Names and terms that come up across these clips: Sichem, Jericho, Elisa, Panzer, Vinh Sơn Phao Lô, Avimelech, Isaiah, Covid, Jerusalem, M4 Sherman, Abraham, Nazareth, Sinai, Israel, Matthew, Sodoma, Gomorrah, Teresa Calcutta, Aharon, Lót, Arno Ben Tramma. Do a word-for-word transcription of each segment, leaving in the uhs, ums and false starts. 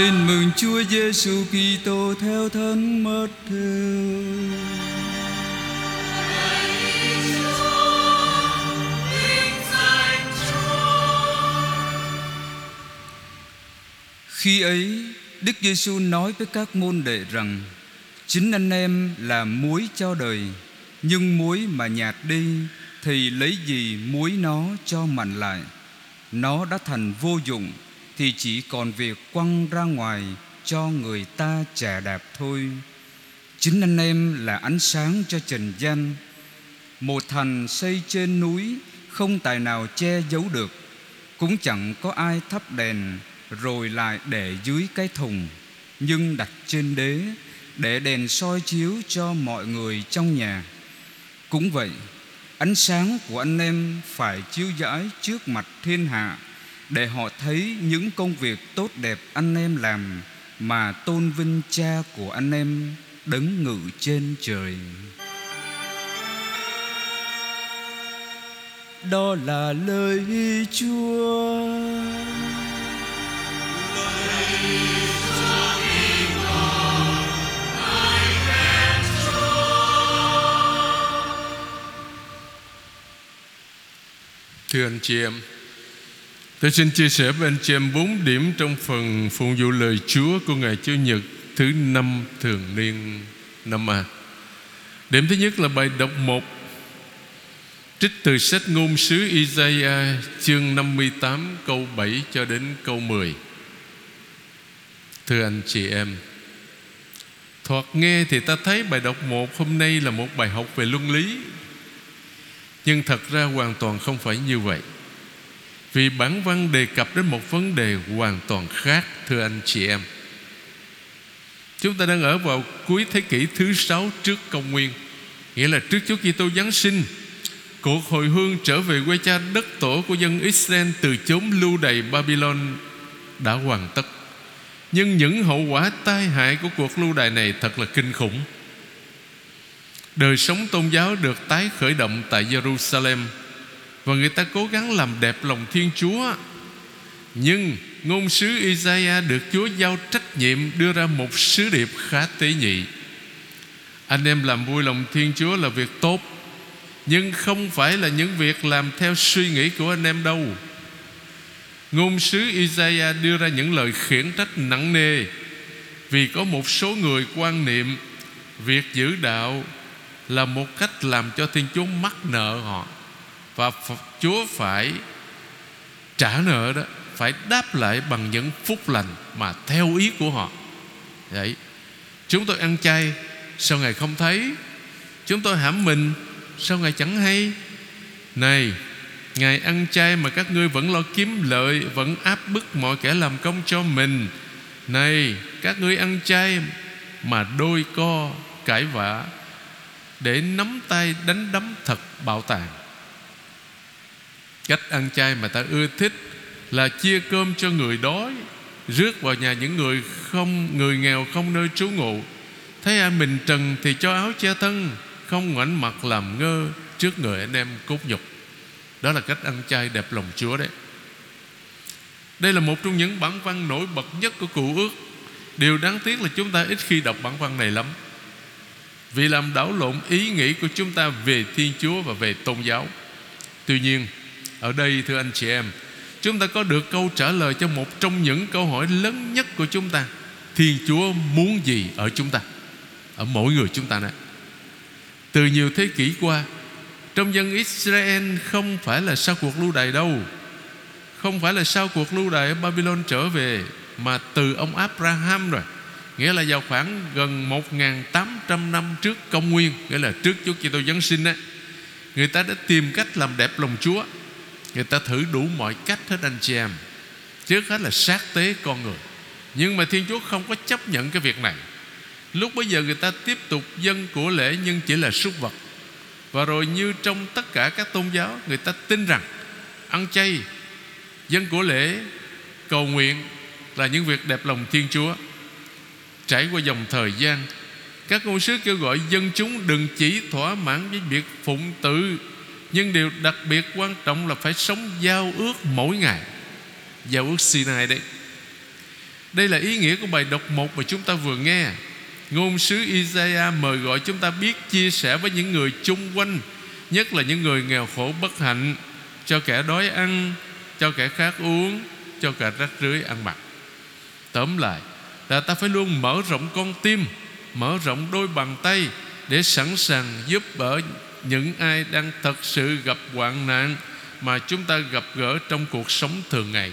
Tin mừng Chúa Giêsu Kitô theo Thánh Matthew. Khi ấy, Đức Giêsu nói với các môn đệ rằng: chính anh em là muối cho đời, nhưng muối mà nhạt đi thì lấy gì muối nó cho mặn lại? Nó đã thành vô dụng thì chỉ còn việc quăng ra ngoài cho người ta chà đạp thôi. Chính anh em là ánh sáng cho trần gian. Một thành xây trên núi không tài nào che giấu được, cũng chẳng có ai thắp đèn rồi lại để dưới cái thùng, nhưng đặt trên đế, để đèn soi chiếu cho mọi người trong nhà. Cũng vậy, ánh sáng của anh em phải chiếu rọi trước mặt thiên hạ, để họ thấy những công việc tốt đẹp anh em làm mà tôn vinh Cha của anh em đấng ngự trên trời. Đó là lời Chúa. Thưa anh chị em, tôi xin chia sẻ với anh chị em bốn điểm trong phần phụng vụ lời Chúa của ngày Chủ nhật thứ năm thường niên năm A. Điểm thứ nhất là bài đọc một, trích từ sách ngôn sứ Isaiah chương năm mươi tám câu bảy cho đến câu mười. Thưa anh chị em, thoạt nghe thì ta thấy bài đọc một hôm nay là một bài học về luân lý, nhưng thật ra hoàn toàn không phải như vậy, vì bản văn đề cập đến một vấn đề hoàn toàn khác. Thưa anh chị em, chúng ta đang ở vào cuối thế kỷ thứ sáu trước công nguyên, nghĩa là trước Chúa Kitô Giáng sinh. Cuộc hồi hương trở về quê cha đất tổ của dân Israel từ chốn lưu đày Babylon đã hoàn tất, nhưng những hậu quả tai hại của cuộc lưu đày này thật là kinh khủng. Đời sống tôn giáo được tái khởi động tại Jerusalem, và người ta cố gắng làm đẹp lòng Thiên Chúa. Nhưng ngôn sứ Isaiah được Chúa giao trách nhiệm đưa ra một sứ điệp khá tế nhị. Anh em làm vui lòng Thiên Chúa là việc tốt, nhưng không phải là những việc làm theo suy nghĩ của anh em đâu. Ngôn sứ Isaiah đưa ra những lời khiển trách nặng nề, vì có một số người quan niệm việc giữ đạo là một cách làm cho Thiên Chúa mắc nợ họ, và Chúa phải trả nợ đó, phải đáp lại bằng những phúc lành mà theo ý của họ. Vậy, chúng tôi ăn chay sao Ngài không thấy, chúng tôi hãm mình sao Ngài chẳng hay. Này, Ngài ăn chay mà các ngươi vẫn lo kiếm lợi, vẫn áp bức mọi kẻ làm công cho mình. Này, các ngươi ăn chay mà đôi co cãi vã, để nắm tay đánh đấm thật bạo tàn. Cách ăn chay mà ta ưa thích là chia cơm cho người đói, rước vào nhà những người không người nghèo không nơi trú ngụ. Thấy ai mình trần thì cho áo che thân, không ngoảnh mặt làm ngơ trước người anh em cốt nhục. Đó là cách ăn chay đẹp lòng Chúa đấy. Đây là một trong những bản văn nổi bật nhất của Cựu Ước. Điều đáng tiếc là chúng ta ít khi đọc bản văn này lắm, vì làm đảo lộn ý nghĩ của chúng ta về Thiên Chúa và về tôn giáo. Tuy nhiên, ở đây thưa anh chị em, chúng ta có được câu trả lời cho một trong những câu hỏi lớn nhất của chúng ta: Thiên Chúa muốn gì ở chúng ta, ở mỗi người chúng ta này? Từ nhiều thế kỷ qua, trong dân Israel không phải là sau cuộc lưu đày đâu, không phải là sau cuộc lưu đày ở Babylon trở về, mà từ ông Abraham rồi, nghĩa là vào khoảng gần một nghìn tám trăm năm trước công nguyên, nghĩa là trước Chúa Kitô Giáng sinh á, người ta đã tìm cách làm đẹp lòng Chúa. Người ta thử đủ mọi cách hết anh chị em, trước hết là sát tế con người. Nhưng mà Thiên Chúa không có chấp nhận cái việc này. Lúc bấy giờ người ta tiếp tục dâng của lễ, nhưng chỉ là súc vật. Và rồi như trong tất cả các tôn giáo, người ta tin rằng ăn chay, dâng của lễ, cầu nguyện là những việc đẹp lòng Thiên Chúa. Trải qua dòng thời gian, các ngôn sứ kêu gọi dân chúng đừng chỉ thỏa mãn với việc phụng tự, nhưng điều đặc biệt quan trọng là phải sống giao ước mỗi ngày, giao ước Sinai đấy. Đây là ý nghĩa của bài đọc một mà chúng ta vừa nghe. Ngôn sứ Isaiah mời gọi chúng ta biết chia sẻ với những người chung quanh, nhất là những người nghèo khổ bất hạnh, cho kẻ đói ăn, cho kẻ khát uống, cho kẻ rách rưới ăn mặc. Tóm lại là ta phải luôn mở rộng con tim, mở rộng đôi bàn tay để sẵn sàng giúp đỡ những ai đang thật sự gặp hoạn nạn mà chúng ta gặp gỡ trong cuộc sống thường ngày.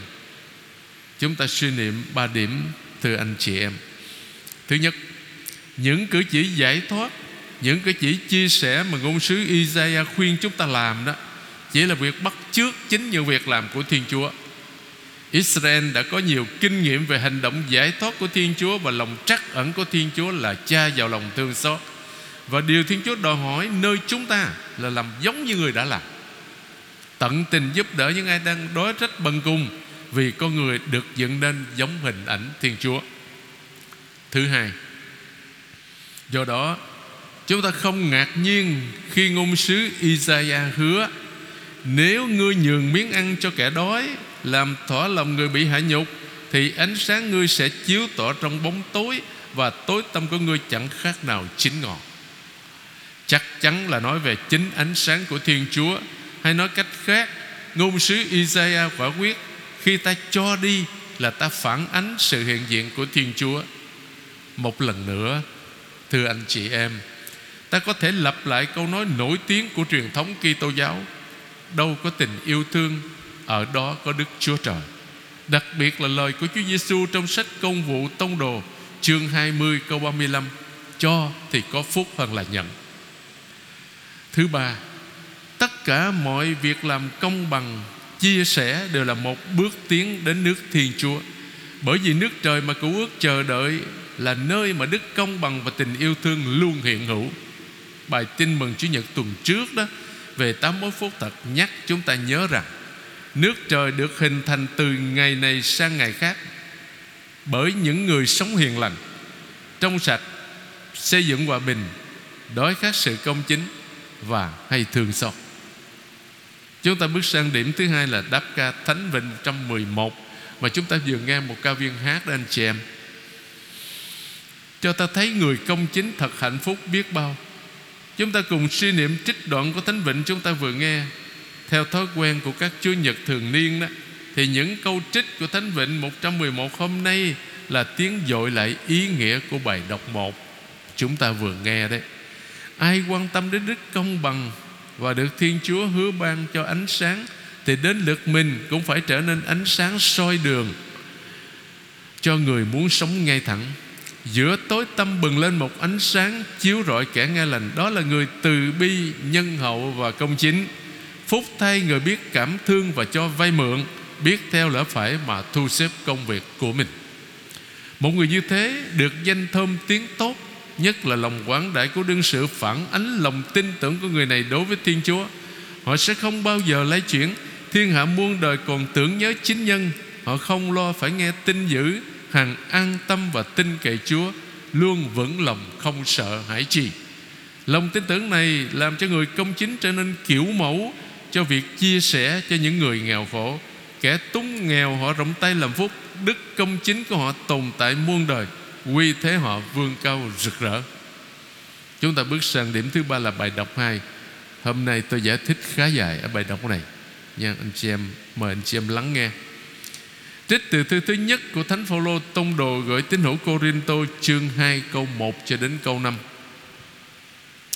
Chúng ta suy niệm ba điểm, thưa anh chị em. Thứ nhất, những cử chỉ giải thoát, những cử chỉ chia sẻ mà ngôn sứ Isaiah khuyên chúng ta làm đó chỉ là việc bắt chước chính những việc làm của Thiên Chúa. Israel đã có nhiều kinh nghiệm về hành động giải thoát của Thiên Chúa và lòng trắc ẩn của Thiên Chúa là cha vào lòng thương xót. Và điều Thiên Chúa đòi hỏi nơi chúng ta là làm giống như người đã làm, tận tình giúp đỡ những ai đang đói rách bần cùng, vì con người được dựng nên giống hình ảnh Thiên Chúa. Thứ hai, do đó chúng ta không ngạc nhiên khi ngôn sứ Isaiah hứa: nếu ngươi nhường miếng ăn cho kẻ đói, làm thỏa lòng người bị hạ nhục, thì ánh sáng ngươi sẽ chiếu tỏ trong bóng tối, và tối tăm của ngươi chẳng khác nào chín ngọn. Chắc chắn là nói về chính ánh sáng của Thiên Chúa. Hay nói cách khác, ngôn sứ Isaiah quả quyết: khi ta cho đi là ta phản ánh sự hiện diện của Thiên Chúa. Một lần nữa, thưa anh chị em, ta có thể lặp lại câu nói nổi tiếng của truyền thống Kitô giáo: đâu có tình yêu thương, ở đó có Đức Chúa Trời. Đặc biệt là lời của Chúa Giêsu trong sách Công vụ Tông đồ chương hai mươi câu ba mươi lăm: cho thì có phúc hơn là nhận. Thứ ba, tất cả mọi việc làm công bằng, chia sẻ đều là một bước tiến đến nước Thiên Chúa. Bởi vì nước trời mà Cựu Ước chờ đợi là nơi mà đức công bằng và tình yêu thương luôn hiện hữu. Bài tin mừng Chủ nhật tuần trước đó về tám mối phúc thật nhắc chúng ta nhớ rằng nước trời được hình thành từ ngày này sang ngày khác bởi những người sống hiền lành, trong sạch, xây dựng hòa bình, đói khát sự công chính và hay thương xót. Chúng ta bước sang điểm thứ hai là đáp ca Thánh Vịnh một trăm mười một mà chúng ta vừa nghe một ca viên hát đó anh chị em. Cho ta thấy người công chính thật hạnh phúc biết bao. Chúng ta cùng suy niệm trích đoạn của Thánh Vịnh chúng ta vừa nghe. Theo thói quen của các Chúa Nhật thường niên đó, thì những câu trích của Thánh Vịnh một trăm mười một hôm nay là tiếng dội lại ý nghĩa của bài đọc một chúng ta vừa nghe đấy. Ai quan tâm đến đức công bằng và được Thiên Chúa hứa ban cho ánh sáng, thì đến lượt mình cũng phải trở nên ánh sáng soi đường cho người muốn sống ngay thẳng. Giữa tối tăm bừng lên một ánh sáng chiếu rọi kẻ nghe lành, đó là người từ bi, nhân hậu và công chính. Phúc thay người biết cảm thương và cho vay mượn, biết theo lẽ phải mà thu xếp công việc của mình. Một người như thế được danh thơm tiếng tốt, nhất là lòng quảng đại của đương sự phản ánh lòng tin tưởng của người này đối với Thiên Chúa. Họ sẽ không bao giờ lay chuyển. Thiên hạ muôn đời còn tưởng nhớ chính nhân, họ không lo phải nghe tin dữ, hằng an tâm và tin cậy Chúa, luôn vững lòng không sợ hãi chi. Lòng tin tưởng này làm cho người công chính trở nên kiểu mẫu cho việc chia sẻ cho những người nghèo khổ. Kẻ túng nghèo họ rộng tay làm phúc, đức công chính của họ tồn tại muôn đời, quy thế họ vươn cao rực rỡ. Chúng ta bước sang điểm thứ ba là bài đọc hai. Hôm nay tôi giải thích khá dài ở bài đọc này nha anh chị em, mời anh chị em lắng nghe. Trích từ thư thứ nhất của Thánh Phao Lô Tông đồ gửi tín hữu Cô-rinh-tô chương hai câu một cho đến câu năm.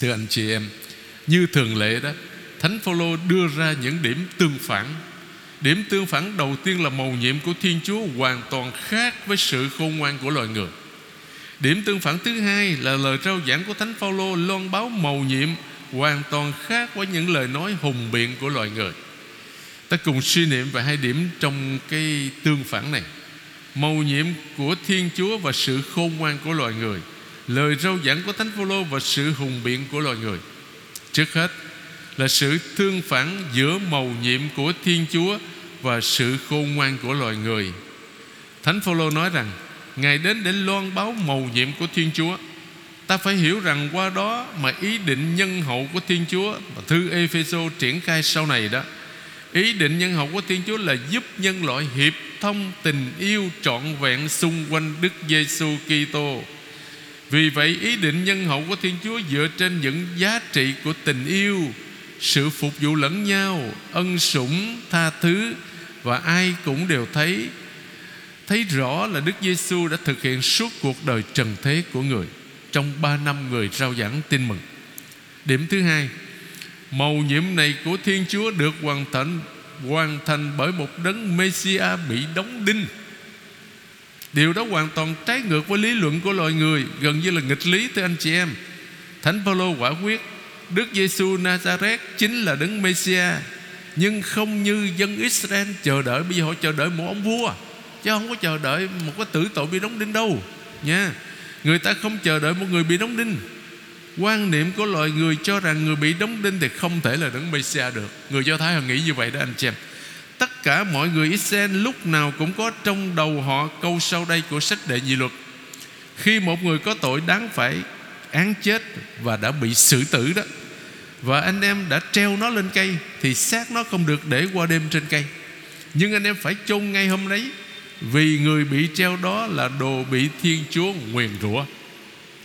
Thưa anh chị em, như thường lệ đó, Thánh Phao Lô đưa ra những điểm tương phản. Điểm tương phản đầu tiên là mầu nhiệm của Thiên Chúa hoàn toàn khác với sự khôn ngoan của loài người. Điểm tương phản thứ hai là lời rao giảng của Thánh Phao Lô loan báo mầu nhiệm hoàn toàn khác với những lời nói hùng biện của loài người. Ta cùng suy niệm về hai điểm trong cái tương phản này: mầu nhiệm của Thiên Chúa và sự khôn ngoan của loài người, lời rao giảng của Thánh Phao-lô và sự hùng biện của loài người. Trước hết là sự tương phản giữa mầu nhiệm của Thiên Chúa và sự khôn ngoan của loài người. Thánh Phao-lô nói rằng Ngài đến để loan báo mầu nhiệm của Thiên Chúa. Ta phải hiểu rằng qua đó mà ý định nhân hậu của Thiên Chúa mà thư Ê-phê-sô triển khai sau này đó, ý định nhân hậu của Thiên Chúa là giúp nhân loại hiệp thông tình yêu trọn vẹn xung quanh Đức Giêsu Kitô. Vì vậy ý định nhân hậu của Thiên Chúa dựa trên những giá trị của tình yêu, sự phục vụ lẫn nhau, ân sủng, tha thứ, và ai cũng đều thấy thấy rõ là Đức Giêsu đã thực hiện suốt cuộc đời trần thế của Người trong ba năm Người rao giảng tin mừng. Điểm thứ hai, mầu nhiệm này của Thiên Chúa được hoàn thành hoàn thành bởi một đấng Mêsia bị đóng đinh. Điều đó hoàn toàn trái ngược với lý luận của loài người, gần như là nghịch lý tới anh chị em. Thánh Phaolô quả quyết Đức Giêsu Nazareth chính là đấng Mêsia, nhưng không như dân Israel chờ đợi. Bây giờ họ chờ đợi một ông vua, chứ không có chờ đợi một cái tử tội bị đóng đinh đâu nha. Người ta không chờ đợi một người bị đóng đinh. Quan niệm của loài người cho rằng người bị đóng đinh thì không thể là đấng Mêsia được. Người Do Thái họ nghĩ như vậy đó anh chị em. Tất cả mọi người Israel lúc nào cũng có trong đầu họ câu sau đây của sách Đệ Nhị Luật: khi một người có tội đáng phải án chết và đã bị xử tử đó, và anh em đã treo nó lên cây, thì xác nó không được để qua đêm trên cây, nhưng anh em phải chôn ngay hôm đấy, vì người bị treo đó là đồ bị Thiên Chúa nguyền rủa.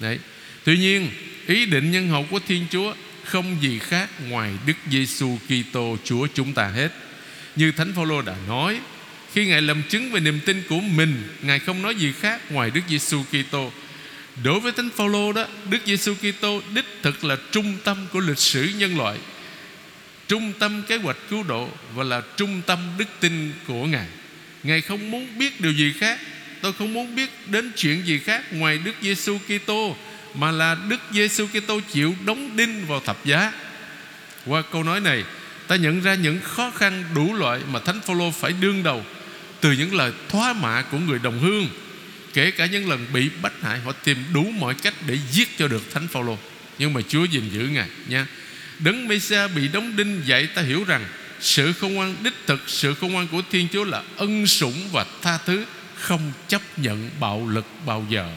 Đấy. Tuy nhiên ý định nhân hậu của Thiên Chúa không gì khác ngoài Đức Giêsu Kitô Chúa chúng ta hết. Như Thánh Phaolô đã nói, khi Ngài làm chứng về niềm tin của mình, Ngài không nói gì khác ngoài Đức Giêsu Kitô. Đối với Thánh Phaolô đó, Đức Giêsu Kitô đích thực là trung tâm của lịch sử nhân loại, trung tâm kế hoạch cứu độ, và là trung tâm đức tin của Ngài. Ngài không muốn biết điều gì khác. Tôi không muốn biết đến chuyện gì khác ngoài Đức Giêsu Kitô, mà là Đức Giêsu Kitô chịu đóng đinh vào thập giá. Qua câu nói này, ta nhận ra những khó khăn đủ loại mà Thánh Phaolô phải đương đầu, từ những lời thoá mạ của người đồng hương, kể cả những lần bị bách hại. Họ tìm đủ mọi cách để giết cho được Thánh Phaolô, nhưng mà Chúa gìn giữ Ngài nha. Đấng Mêsia bị đóng đinh dạy ta hiểu rằng sự khôn ngoan đích thực, sự khôn ngoan của Thiên Chúa là ân sủng và tha thứ, không chấp nhận bạo lực bao giờ.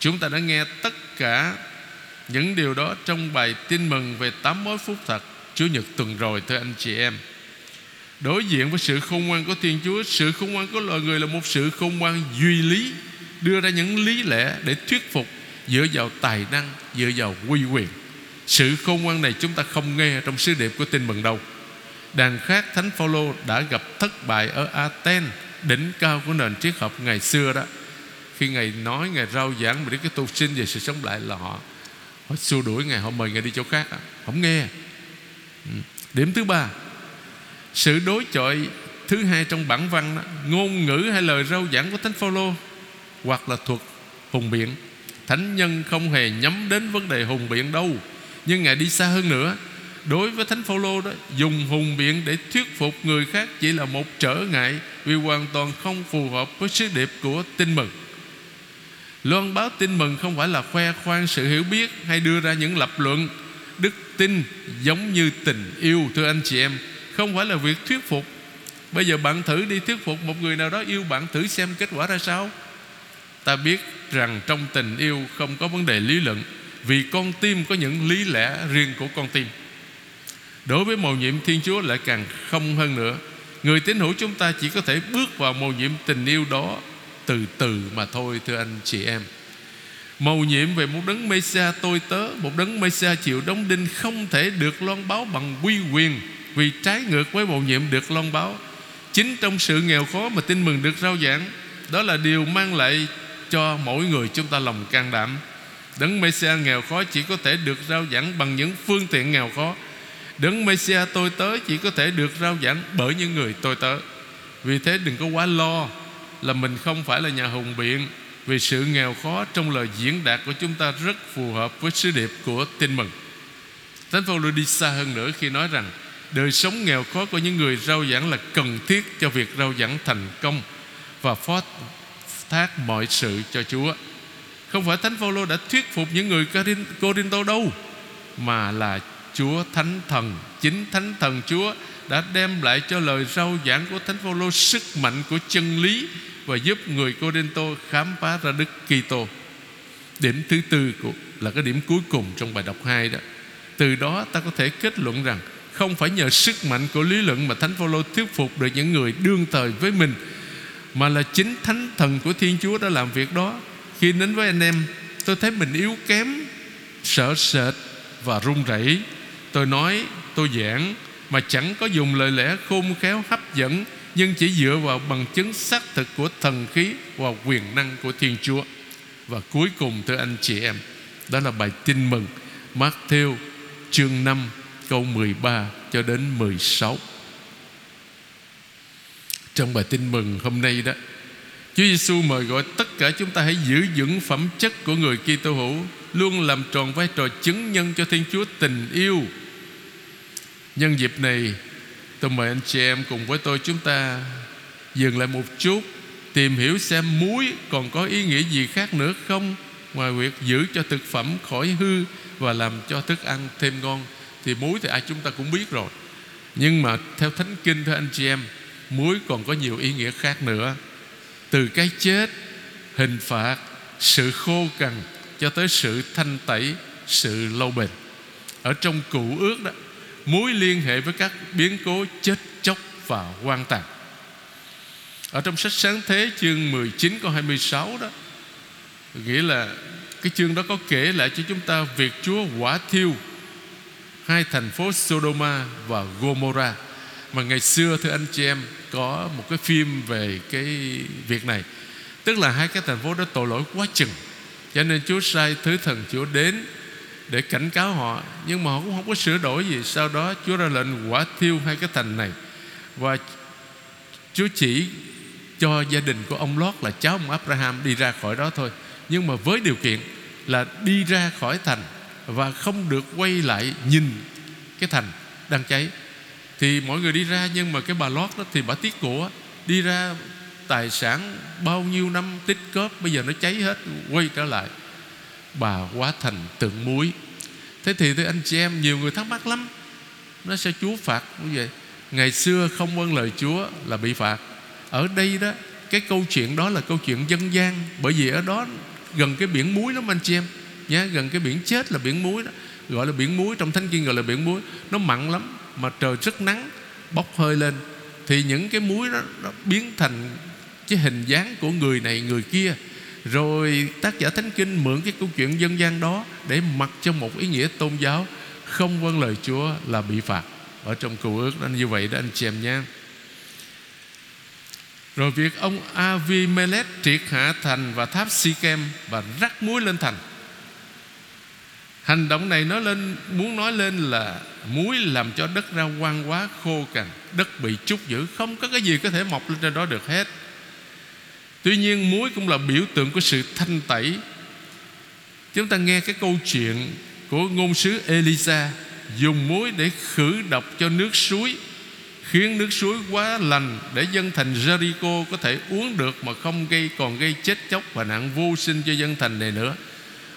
Chúng ta đã nghe tất cả những điều đó trong bài tin mừng về tám mối phúc thật Chúa Nhật tuần rồi thưa anh chị em. Đối diện với sự khôn ngoan của Thiên Chúa, sự khôn ngoan của loài người là một sự khôn ngoan duy lý, đưa ra những lý lẽ để thuyết phục dựa vào tài năng, dựa vào uy quyền. Sự khôn ngoan này chúng ta không nghe trong sứ điệp của tin mừng đâu. Đàn khác, Thánh Phaolô đã gặp thất bại ở Athens, đỉnh cao của nền triết học ngày xưa đó. Khi Ngài nói, Ngài rao giảng về cái tu sinh về sự sống lại là họ Họ xua đuổi Ngài, họ mời Ngài đi chỗ khác, không nghe. Điểm thứ ba, sự đối chọi thứ hai trong bản văn đó, ngôn ngữ hay lời rao giảng của Thánh Phaolô hoặc là thuộc hùng biện. Thánh nhân không hề nhắm đến vấn đề hùng biện đâu, nhưng Ngài đi xa hơn nữa. Đối với Thánh Phaolô đó, dùng hùng biện để thuyết phục người khác chỉ là một trở ngại, vì hoàn toàn không phù hợp với sứ điệp của tin mừng. Loan báo tin mừng không phải là khoe khoang sự hiểu biết hay đưa ra những lập luận. Đức tin giống như tình yêu thưa anh chị em, không phải là việc thuyết phục. Bây giờ bạn thử đi thuyết phục một người nào đó yêu bạn, thử xem kết quả ra sao. Ta biết rằng trong tình yêu không có vấn đề lý luận, vì con tim có những lý lẽ riêng của con tim. Đối với mầu nhiệm Thiên Chúa lại càng không hơn nữa. Người tín hữu chúng ta chỉ có thể bước vào mầu nhiệm tình yêu đó từ từ mà thôi thưa anh chị em. Mầu nhiệm về một đấng Mêsia tôi tớ, một đấng Mêsia chịu đóng đinh không thể được loan báo bằng uy quyền, vì trái ngược với mầu nhiệm được loan báo. Chính trong sự nghèo khó mà tin mừng được rao giảng, đó là điều mang lại cho mỗi người chúng ta lòng can đảm. Đấng Mêsia nghèo khó chỉ có thể được rao giảng bằng những phương tiện nghèo khó. Đấng Mêsia tôi tớ chỉ có thể được rao giảng bởi những người tôi tớ. Vì thế đừng có quá lo là mình không phải là nhà hùng biện, vì sự nghèo khó trong lời diễn đạt của chúng ta rất phù hợp với sứ điệp của tin mừng. Thánh Phaolô đi xa hơn nữa khi nói rằng đời sống nghèo khó của những người rao giảng là cần thiết cho việc rao giảng thành công, và phó thác mọi sự cho Chúa. Không phải Thánh Phaolô đã thuyết phục những người Cô-rin-tô đâu, mà là Chúa Thánh Thần, chính Thánh Thần Chúa đã đem lại cho lời rao giảng của Thánh Phaolô sức mạnh của chân lý, và giúp người Cô-rinh-tô khám phá ra Đức Kitô. Điểm thứ tư là cái điểm cuối cùng trong bài đọc hai đó. Từ đó ta có thể kết luận rằng không phải nhờ sức mạnh của lý luận mà Thánh Phaolô thuyết phục được những người đương thời với mình, mà là chính Thánh Thần của Thiên Chúa đã làm việc đó. Khi đến với anh em, tôi thấy mình yếu kém, sợ sệt và run rẩy. Tôi nói, tôi giảng mà chẳng có dùng lời lẽ khôn khéo hấp dẫn, nhưng chỉ dựa vào bằng chứng xác thực của thần khí và quyền năng của Thiên Chúa. Và cuối cùng thưa anh chị em, đó là bài tin mừng Matthew chương năm câu mười ba cho đến mười sáu. Trong bài tin mừng hôm nay đó, Chúa Giêsu mời gọi tất cả chúng ta hãy giữ vững phẩm chất của người Kitô hữu, luôn làm tròn vai trò chứng nhân cho Thiên Chúa tình yêu. Nhân dịp này, tôi mời anh chị em cùng với tôi chúng ta dừng lại một chút, tìm hiểu xem muối còn có ý nghĩa gì khác nữa không, ngoài việc giữ cho thực phẩm khỏi hư và làm cho thức ăn thêm ngon. Thì muối thì ai chúng ta cũng biết rồi, nhưng mà theo Thánh Kinh thưa anh chị em, muối còn có nhiều ý nghĩa khác nữa. Từ cái chết, hình phạt, sự khô cằn cho tới sự thanh tẩy, sự lâu bền. Ở trong Cựu Ước đó, muối liên hệ với các biến cố chết chóc và hoang tàn. Ở trong sách Sáng Thế chương mười chín câu hai mươi sáu đó, nghĩa là cái chương đó có kể lại cho chúng ta việc Chúa hỏa thiêu hai thành phố Sodoma và Gomorrah. Mà ngày xưa thưa anh chị em, có một cái phim về cái việc này. Tức là hai cái thành phố đó tội lỗi quá chừng, cho nên Chúa sai Thứ Thần Chúa đến để cảnh cáo họ, nhưng mà họ cũng không có sửa đổi gì. Sau đó Chúa ra lệnh hỏa thiêu hai cái thành này. Và Chúa chỉ cho gia đình của ông Lót là cháu ông Abraham đi ra khỏi đó thôi, nhưng mà với điều kiện là đi ra khỏi thành và không được quay lại nhìn cái thành đang cháy. Thì mọi người đi ra, nhưng mà cái bà Lót đó thì bà tiếc của, đi ra tài sản bao nhiêu năm tích cóp bây giờ nó cháy hết, quay trở lại bà hóa thành tượng muối. Thế thì thưa anh chị em, nhiều người thắc mắc lắm, nó sẽ Chúa phạt như vậy. Ngày xưa không vâng lời Chúa là bị phạt. Ở đây đó, cái câu chuyện đó là câu chuyện dân gian, bởi vì ở đó gần cái biển muối lắm anh chị em nhá, gần cái biển chết là biển muối đó, gọi là biển muối, trong Thánh Kinh gọi là biển muối. Nó mặn lắm mà trời rất nắng, bốc hơi lên thì những cái muối đó nó biến thành cái hình dáng của người này người kia. Rồi tác giả Thánh Kinh mượn cái câu chuyện dân gian đó để mặc cho một ý nghĩa tôn giáo, không vâng lời Chúa là bị phạt. Ở trong Cựu Ước đó như vậy đó anh chị em nha. Rồi việc ông Avimelech triệt hạ thành và tháp Sichem và rắc muối lên thành. Hành động này nói lên, muốn nói lên là muối làm cho đất ra hoang hóa khô cằn, đất bị trút giữ, không có cái gì có thể mọc lên trên đó được hết. Tuy nhiên muối cũng là biểu tượng của sự thanh tẩy. Chúng ta nghe cái câu chuyện của ngôn sứ Elisa dùng muối để khử độc cho nước suối, khiến nước suối quá lành để dân thành Jericho có thể uống được mà không gây còn gây chết chóc và nạn vô sinh cho dân thành này nữa.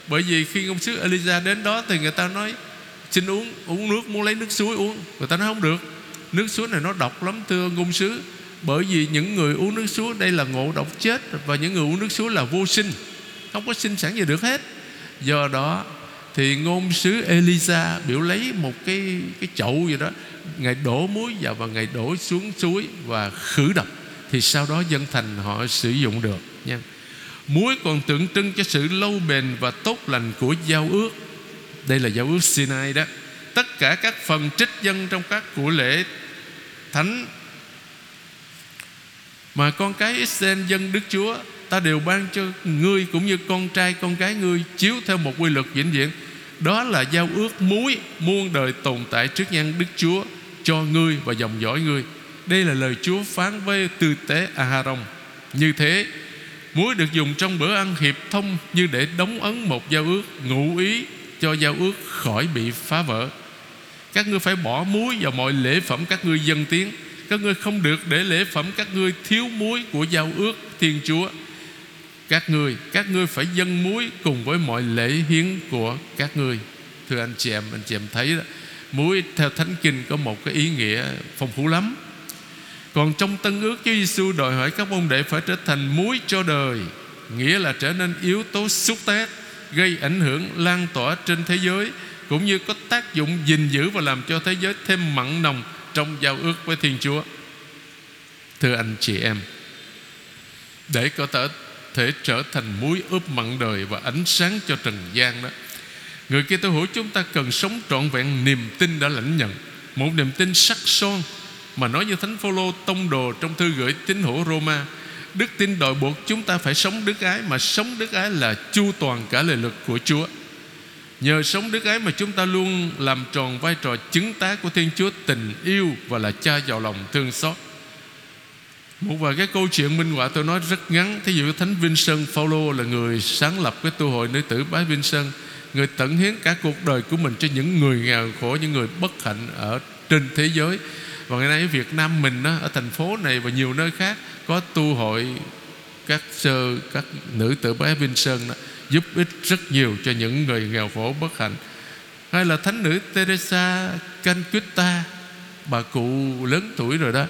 Bởi vì khi ngôn sứ Elisa đến đó thì người ta nói xin uống uống nước, muốn lấy nước suối uống. Người ta nói không được, nước suối này nó độc lắm thưa ngôn sứ. Bởi vì những người uống nước suối đây là ngộ độc chết, và những người uống nước suối là vô sinh, không có sinh sản gì được hết. Do đó thì ngôn sứ Elisa biểu lấy một cái, cái chậu gì đó, Ngài đổ muối vào và Ngài đổ xuống suối và khử độc. Thì sau đó dân thành họ sử dụng được nha. Muối còn tượng trưng cho sự lâu bền và tốt lành của giao ước. Đây là giao ước Sinai đó. Tất cả các phần trích dân trong các của lễ thánh mà con cái Israel dân Đức Chúa ta đều ban cho ngươi, cũng như con trai con gái ngươi, chiếu theo một quy luật vĩnh viễn. Đó là giao ước muối muôn đời tồn tại trước nhan Đức Chúa cho ngươi và dòng dõi ngươi. Đây là lời Chúa phán với tư tế Aharon. Như thế, muối được dùng trong bữa ăn hiệp thông như để đóng ấn một giao ước, ngụ ý cho giao ước khỏi bị phá vỡ. Các ngươi phải bỏ muối vào mọi lễ phẩm các ngươi dâng tiếng. Các ngươi không được để lễ phẩm các ngươi thiếu muối của giao ước Thiên Chúa các ngươi. Các ngươi phải dâng muối cùng với mọi lễ hiến của các ngươi. Thưa anh chị em, anh chị em thấy đó, muối theo Thánh Kinh có một cái ý nghĩa phong phú lắm. Còn trong Tân Ước, Chúa Giêsu đòi hỏi các môn đệ phải trở thành muối cho đời, nghĩa là trở nên yếu tố xúc tác, gây ảnh hưởng lan tỏa trên thế giới, cũng như có tác dụng gìn giữ và làm cho thế giới thêm mặn nồng trong giao ước với Thiên Chúa. Thưa anh chị em, để có thể trở thành muối ướp mặn đời và ánh sáng cho trần gian đó. Người Kitô hữu chúng ta cần sống trọn vẹn niềm tin đã lãnh nhận, một niềm tin sắc son mà nói như Thánh Phao Lô tông đồ trong thư gửi tín hữu Roma: đức tin đòi buộc chúng ta phải sống đức ái, mà sống đức ái là chu toàn cả lời luật của Chúa. Nhờ sống đức ái mà chúng ta luôn làm tròn vai trò chứng tá của Thiên Chúa tình yêu và là Cha giàu lòng thương xót. Một vài cái câu chuyện minh họa tôi nói rất ngắn. Thí dụ Thánh Vinh Sơn Phao Lô là người sáng lập cái tu hội nữ tử Bái Vinh Sơn, người tận hiến cả cuộc đời của mình cho những người nghèo khổ, những người bất hạnh ở trên thế giới. Và ngày nay ở Việt Nam mình đó, ở thành phố này và nhiều nơi khác có tu hội các sơ, các nữ tử Bái Vinh Sơn đó, giúp ích rất nhiều cho những người nghèo khổ bất hạnh. Hay là Thánh nữ Teresa Calcutta, bà cụ lớn tuổi rồi đó,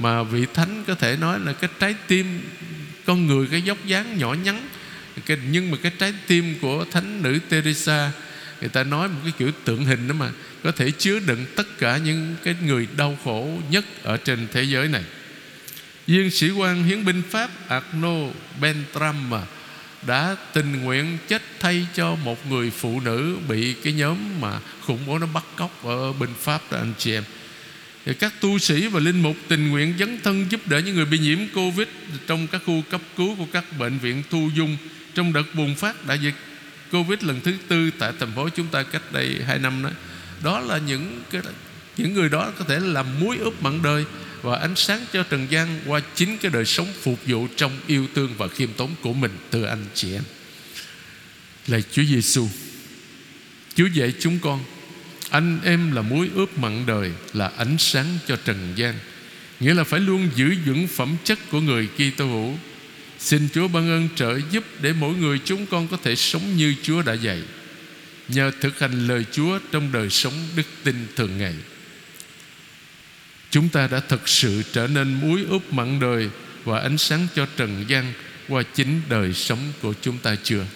mà vị Thánh có thể nói là cái trái tim con người, cái vóc dáng nhỏ nhắn, cái, nhưng mà cái trái tim của Thánh nữ Teresa, người ta nói một cái kiểu tượng hình đó mà, có thể chứa đựng tất cả những cái người đau khổ nhất ở trên thế giới này. Viên sĩ quan hiến binh Pháp Arno Ben Tramma đã tình nguyện chết thay cho một người phụ nữ bị cái nhóm mà khủng bố nó bắt cóc ở bên Pháp đó anh chị em. Thì các tu sĩ và linh mục tình nguyện dấn thân giúp đỡ những người bị nhiễm Covid trong các khu cấp cứu của các bệnh viện thu dung trong đợt bùng phát đại dịch Covid lần thứ tư tại thành phố chúng ta cách đây hai năm đó. Đó là những, cái, những người đó có thể làm muối ướp mặn đời và ánh sáng cho trần gian qua chính cái đời sống phục vụ trong yêu thương và khiêm tốn của mình. Từ anh chị em, lạy Chúa Giêsu, Chúa dạy chúng con anh em là muối ướp mặn đời, là ánh sáng cho trần gian, nghĩa là phải luôn giữ vững phẩm chất của người Kitô hữu. Xin Chúa ban ơn trợ giúp để mỗi người chúng con có thể sống như Chúa đã dạy, nhờ thực hành lời Chúa trong đời sống đức tin thường ngày. Chúng ta đã thực sự trở nên muối ướp mặn đời và ánh sáng cho trần gian qua chính đời sống của chúng ta chưa?